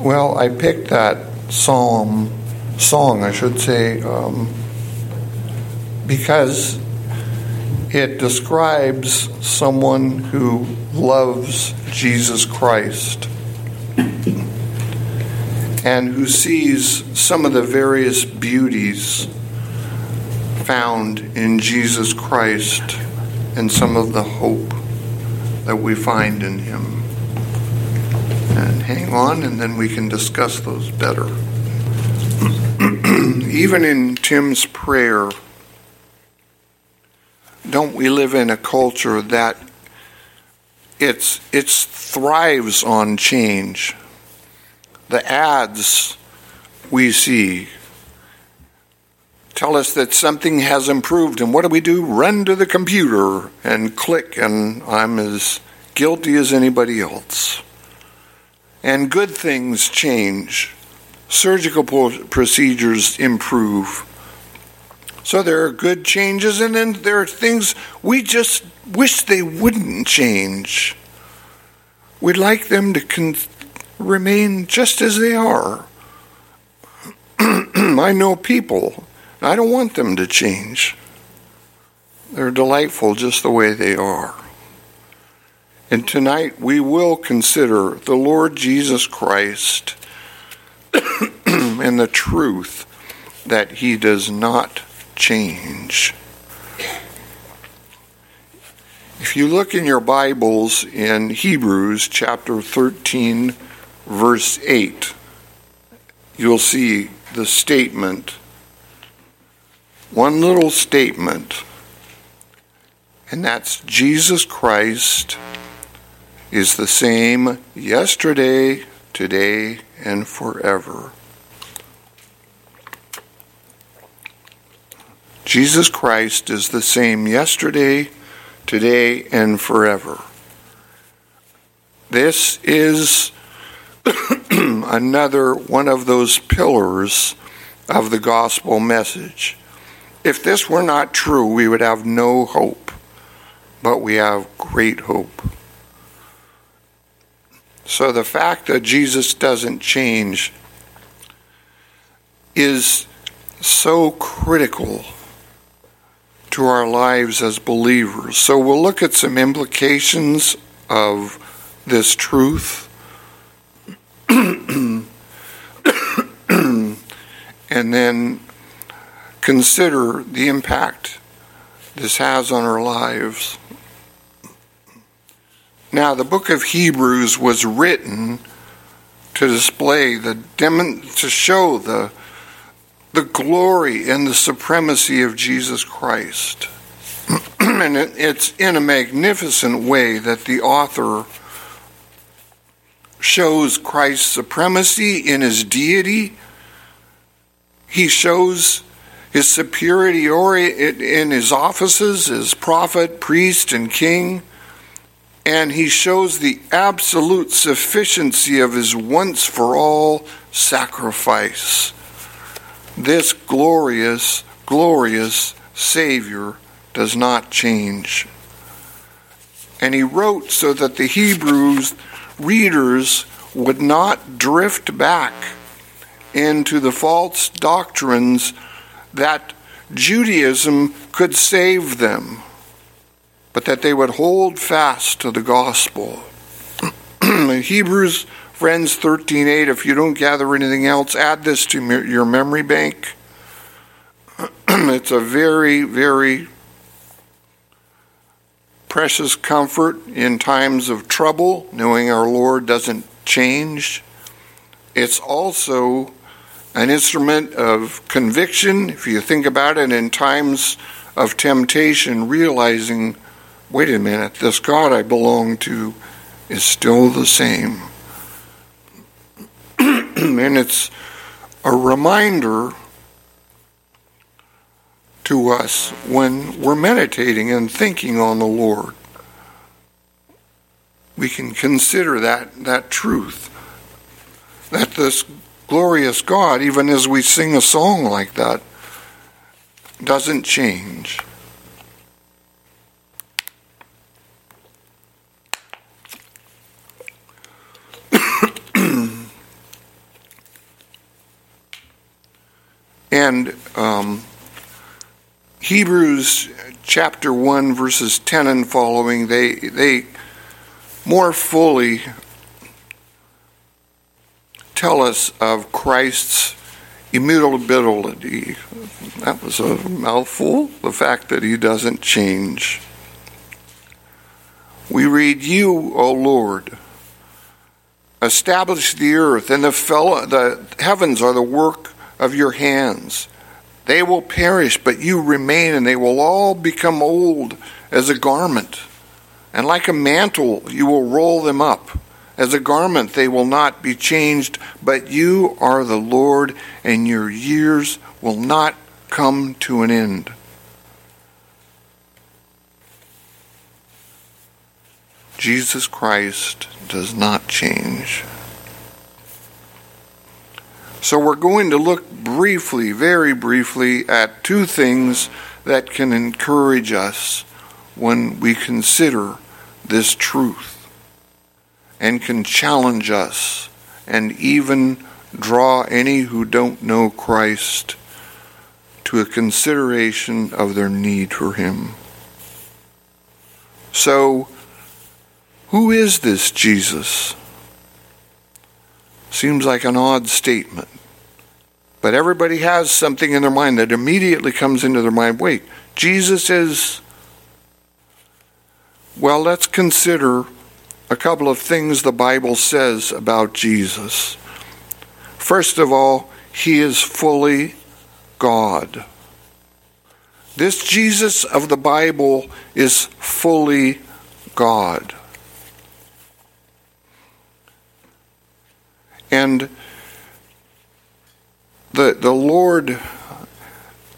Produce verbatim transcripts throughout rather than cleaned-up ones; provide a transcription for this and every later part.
Well, I picked that psalm, song, I should say, um, because it describes someone who loves Jesus Christ and who sees some of the various beauties found in Jesus Christ and some of the hope that we find in him. And hang on, and then we can discuss those better. Even in Tim's prayer, don't we live in a culture that it's it's thrives on change? The ads we see tell us that something has improved, and what do we do? Run to the computer and click, and I'm as guilty as anybody else. And good things change. Surgical procedures improve. So there are good changes, and then there are things we just wish they wouldn't change. We'd like them to con- remain just as they are. I know people, and I don't want them to change. They're delightful just the way they are. And tonight we will consider the Lord Jesus Christ and the truth that he does not change. If you look in your Bibles in Hebrews chapter thirteen, verse eight, you'll see the statement, one little statement, and that's Jesus Christ is the same yesterday, today, and forever. Jesus Christ is the same yesterday, today, and forever. This is another one of those pillars of the gospel message. If this were not true, we would have no hope, but we have great hope. So the fact that Jesus doesn't change is so critical to our lives as believers. So we'll look at some implications of this truth and then consider the impact this has on our lives. Now, the book of Hebrews was written to display the demon to show the the glory and the supremacy of Jesus Christ. And it, it's in a magnificent way that the author shows Christ's supremacy in his deity. He shows his superiority in his offices as prophet, priest, and king. And he shows the absolute sufficiency of his once-for-all sacrifice. This glorious, glorious Savior does not change. And he wrote so that the Hebrews readers would not drift back into the false doctrines that Judaism could save them, but that they would hold fast to the gospel. In Hebrews, friends, thirteen eight, if you don't gather anything else, add this to your memory bank. It's a very, very precious comfort in times of trouble, knowing our Lord doesn't change. It's also an instrument of conviction, if you think about it, in times of temptation, realizing, wait a minute, this God I belong to is still the same. And it's a reminder to us when we're meditating and thinking on the Lord. We can consider that, that truth, that this glorious God, even as we sing a song like that, doesn't change. And um, Hebrews chapter one, verses ten and following, they they more fully tell us of Christ's immutability. That was a mouthful. The fact that he doesn't change. We read, "You, O Lord, establish the earth, and the, fellow, the heavens are the work of your hands. They will perish, but you remain, and they will all become old as a garment. And like a mantle, you will roll them up. As a garment, they will not be changed, but you are the Lord, and your years will not come to an end." Jesus Christ does not change. So we're going to look briefly, very briefly, at two things that can encourage us when we consider this truth and can challenge us and even draw any who don't know Christ to a consideration of their need for him. So, who is this Jesus? Seems like an odd statement. But everybody has something in their mind that immediately comes into their mind. Wait, Jesus is... Well, let's consider a couple of things the Bible says about Jesus. First of all, he is fully God. This Jesus of the Bible is fully God. And the the Lord,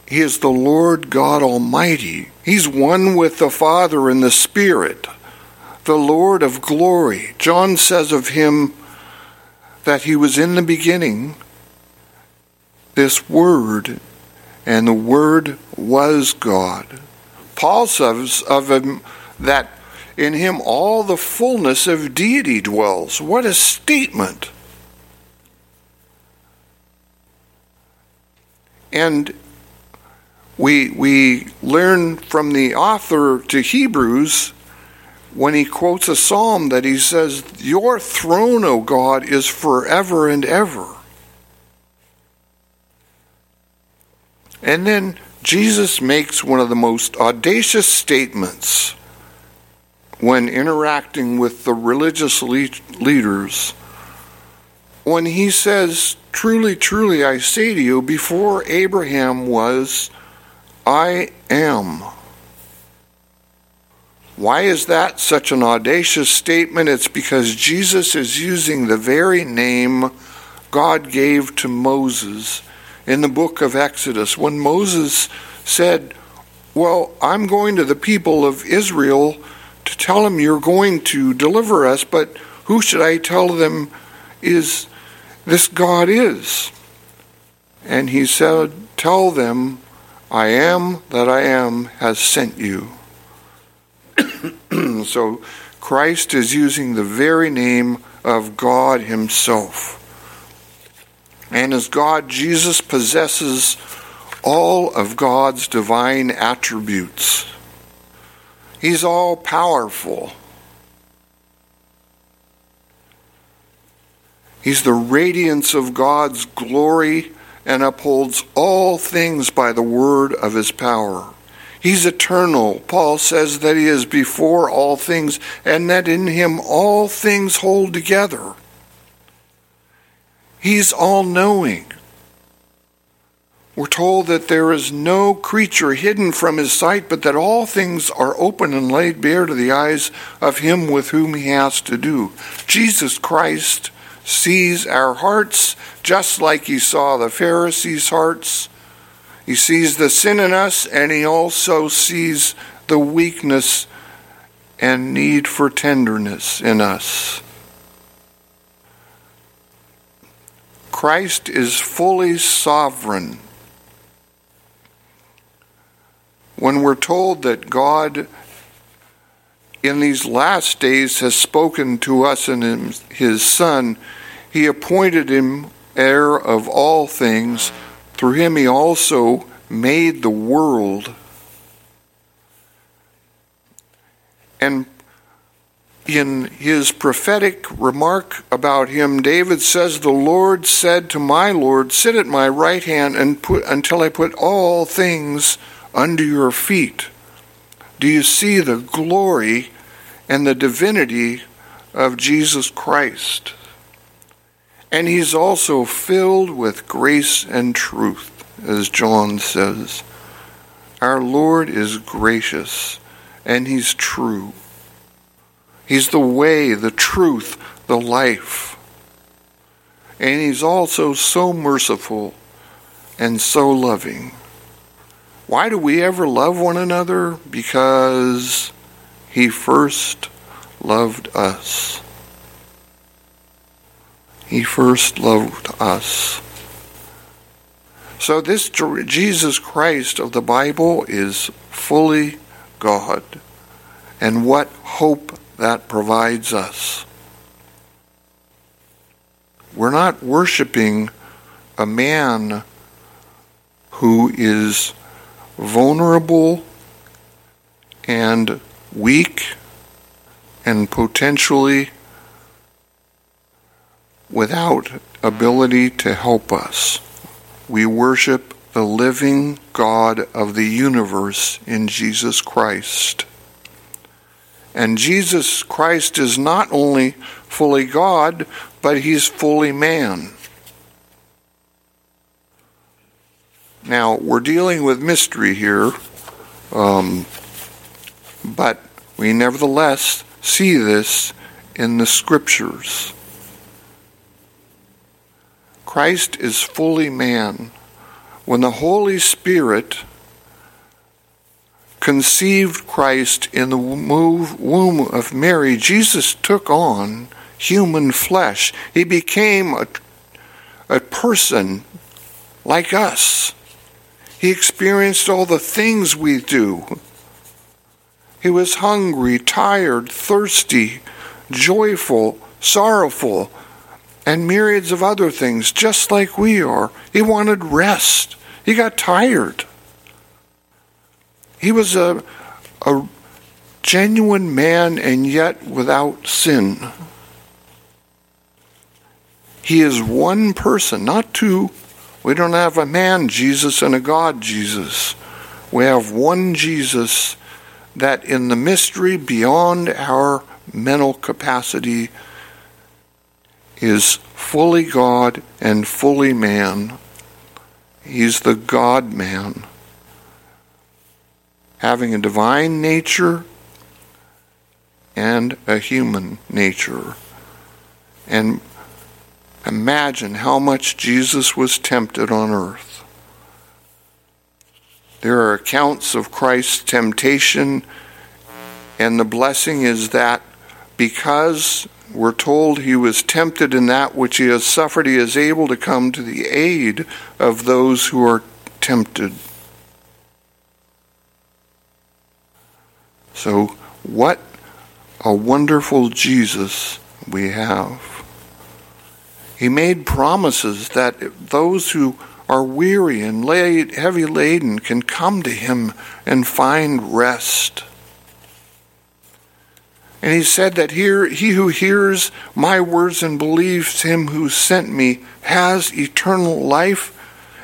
he is the Lord God Almighty. He's one with the Father and the Spirit, the Lord of glory. John says of him that he was in the beginning, this Word, and the Word was God. Paul says of him that in him all the fullness of deity dwells. What a statement! And we we learn from the author to Hebrews when he quotes a psalm that he says, "Your throne, O God, is forever and ever." And then Jesus makes one of the most audacious statements when interacting with the religious le- leaders when he says, "Truly, truly, I say to you, before Abraham was, I am." Why is that such an audacious statement? It's because Jesus is using the very name God gave to Moses in the book of Exodus. When Moses said, "Well, I'm going to the people of Israel to tell them you're going to deliver us, but who should I tell them is this God is?" And he said, "Tell them, I am that I am has sent you." So Christ is using the very name of God himself. And as God, Jesus possesses all of God's divine attributes. He's all powerful. He's the radiance of God's glory and upholds all things by the word of his power. He's eternal. Paul says that he is before all things and that in him all things hold together. He's all-knowing. We're told that there is no creature hidden from his sight, but that all things are open and laid bare to the eyes of him with whom he has to do. Jesus Christ sees our hearts just like he saw the Pharisees' hearts. He sees the sin in us, and he also sees the weakness and need for tenderness in us. Christ is fully sovereign. When we're told that God in these last days has spoken to us in his Son, he appointed him heir of all things, Through him he also made the world. And in his prophetic remark about him, David says, "The Lord said to my Lord, sit at my right hand and put until I put all things under your feet." Do you see the glory and the divinity of Jesus Christ? And he's also filled with grace and truth, as John says. Our Lord is gracious, and he's true. He's the way, the truth, the life. And he's also so merciful and so loving. Why do we ever love one another? Because he first loved us. He first loved us. So this Jesus Christ of the Bible is fully God. And what hope that provides us. We're not worshiping a man who is vulnerable and weak and potentially without ability to help us. We worship the living God of the universe in Jesus Christ. And Jesus Christ is not only fully God, but he's fully man. Now, we're dealing with mystery here, um, but we nevertheless see this in the scriptures. Christ is fully man. When the Holy Spirit conceived Christ in the womb of Mary, Jesus took on human flesh. He became a, a person like us. He experienced all the things we do. He was hungry, tired, thirsty, joyful, sorrowful, and myriads of other things, just like we are. He wanted rest. He got tired. He was a, a genuine man and yet without sin. He is one person, not two. We don't have a man Jesus and a God Jesus. We have one Jesus that in the mystery beyond our mental capacity is fully God and fully man. He's the God-man, having a divine nature and a human nature. And imagine how much Jesus was tempted on earth. There are accounts of Christ's temptation, and the blessing is that because we're told he was tempted in that which he has suffered, he is able to come to the aid of those who are tempted. So what a wonderful Jesus we have. He made promises that those who are weary and laid, heavy laden can come to him and find rest. And he said that here, he who hears my words and believes him who sent me has eternal life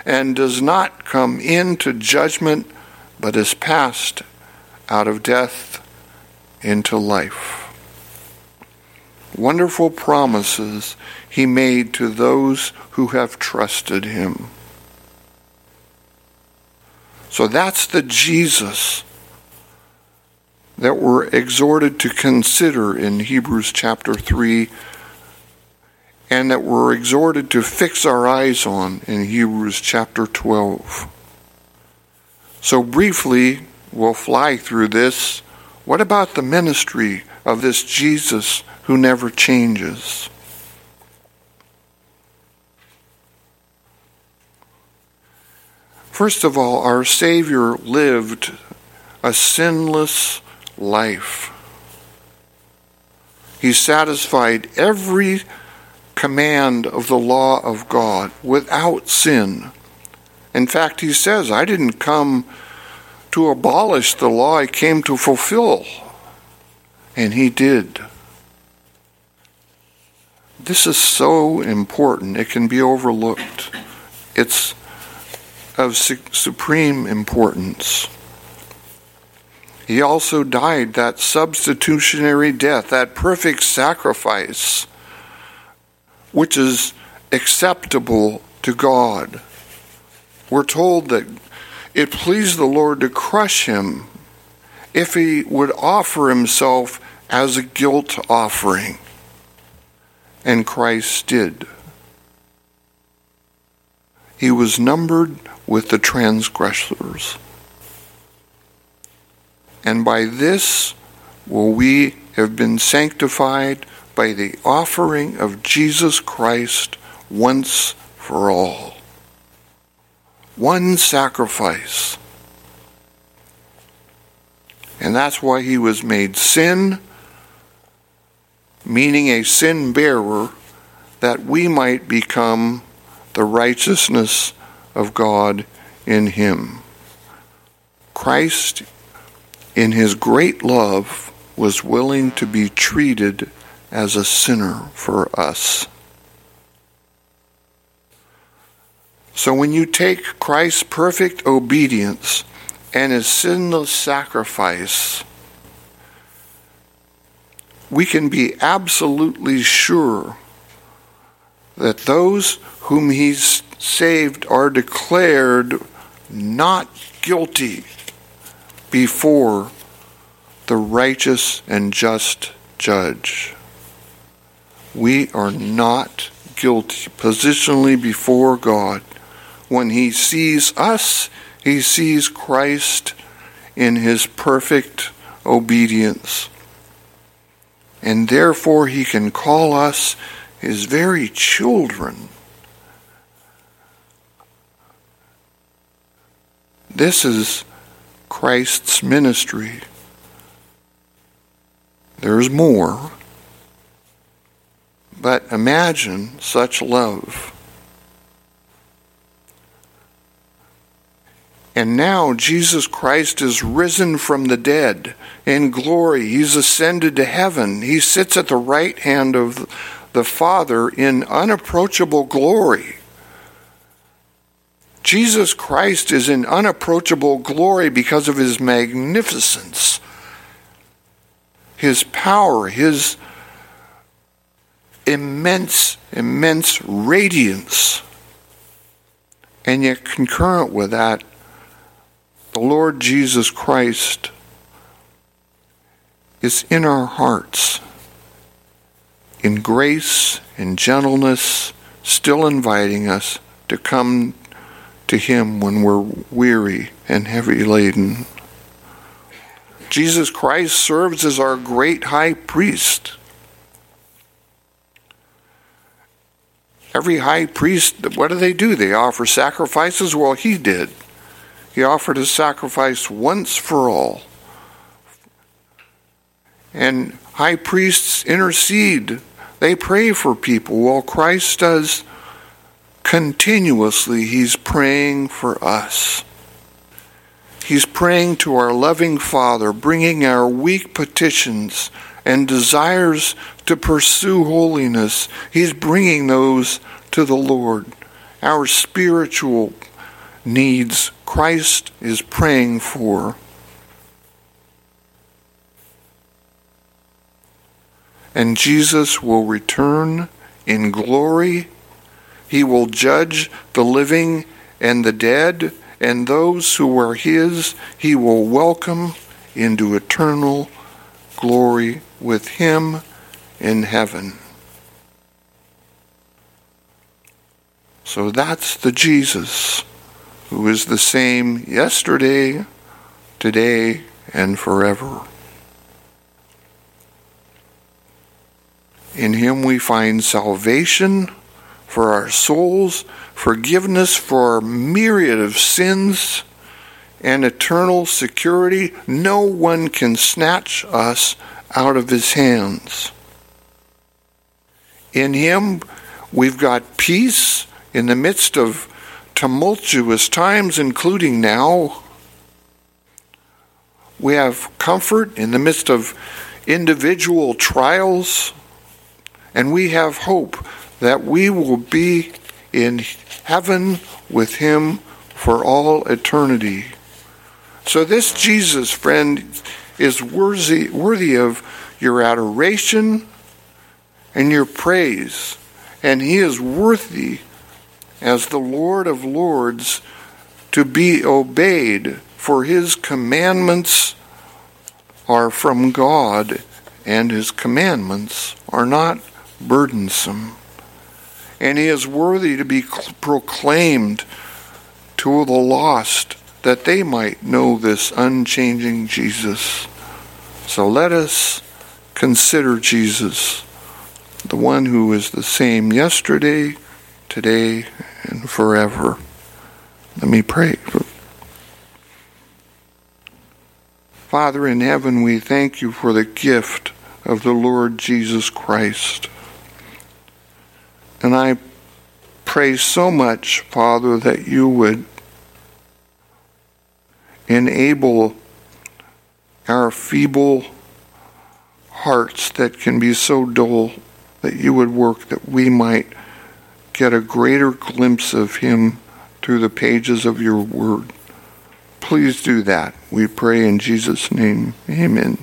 and does not come into judgment, but is passed out of death into life. Wonderful promises he made to those who have trusted him. So that's the Jesus that we're exhorted to consider in Hebrews chapter three, and that we're exhorted to fix our eyes on in Hebrews chapter twelve. So briefly, we'll fly through this. What about the ministry of this Jesus who never changes? First of all, our Savior lived a sinless life. He satisfied every command of the law of God without sin. In fact, he says, I didn't come to abolish the law, I came to fulfill. And he did. This is so important. It can be overlooked. It's of su- supreme importance. He also died that substitutionary death, that perfect sacrifice, which is acceptable to God. We're told that it pleased the Lord to crush him if he would offer himself as a guilt offering. And Christ did. He was numbered with the transgressors. And by this will we have been sanctified, by the offering of Jesus Christ once for all. One sacrifice. And that's why he was made sin, meaning a sin bearer, that we might become the righteousness of God in him. Christ in his great love was willing to be treated as a sinner for us. So when you take Christ's perfect obedience and his sinless sacrifice, we can be absolutely sure that those whom he's saved are declared not guilty before the righteous and just judge. We are not guilty positionally before God. When he sees us, he sees Christ in his perfect obedience. And therefore he can call us his very children. This is Christ's ministry. There's more. But imagine such love. And now Jesus Christ is risen from the dead in glory. He's ascended to heaven. He sits at the right hand of the Father in unapproachable glory. Jesus Christ is in unapproachable glory because of his magnificence, his power, his immense, immense radiance. And yet concurrent with that, the Lord Jesus Christ is in our hearts, in grace and gentleness, still inviting us to come to him when we're weary and heavy laden. Jesus Christ serves as our great high priest. Every high priest, what do they do? They offer sacrifices? Well, he did. He offered a sacrifice once for all. And high priests intercede. They pray for people. Well, Christ does continuously. He's praying for us. He's praying to our loving Father, bringing our weak petitions and desires to pursue holiness. He's bringing those to the Lord. Our spiritual needs, Christ is praying for. And Jesus will return in glory. He will judge the living and the dead, and those who are his, he will welcome into eternal glory with him in heaven. So that's the Jesus who is the same yesterday, today, and forever. In him we find salvation for our souls, forgiveness for our myriad of sins, and eternal security. No one can snatch us out of his hands. In him, we've got peace in the midst of tumultuous times, including now. We have comfort in the midst of individual trials, and we have hope that we will be in heaven with him for all eternity. So this Jesus, friend, is worthy, worthy of your adoration and your praise, and he is worthy as the Lord of Lords to be obeyed, for his commandments are from God, and his commandments are not burdensome. And he is worthy to be proclaimed to the lost, that they might know this unchanging Jesus. So let us consider Jesus, the one who is the same yesterday, today, and forever. Let me pray. Father in heaven, we thank you for the gift of the Lord Jesus Christ. And I pray so much, Father, that you would enable our feeble hearts that can be so dull, that you would work that we might get a greater glimpse of him through the pages of your word. Please do that, we pray in Jesus' name. Amen.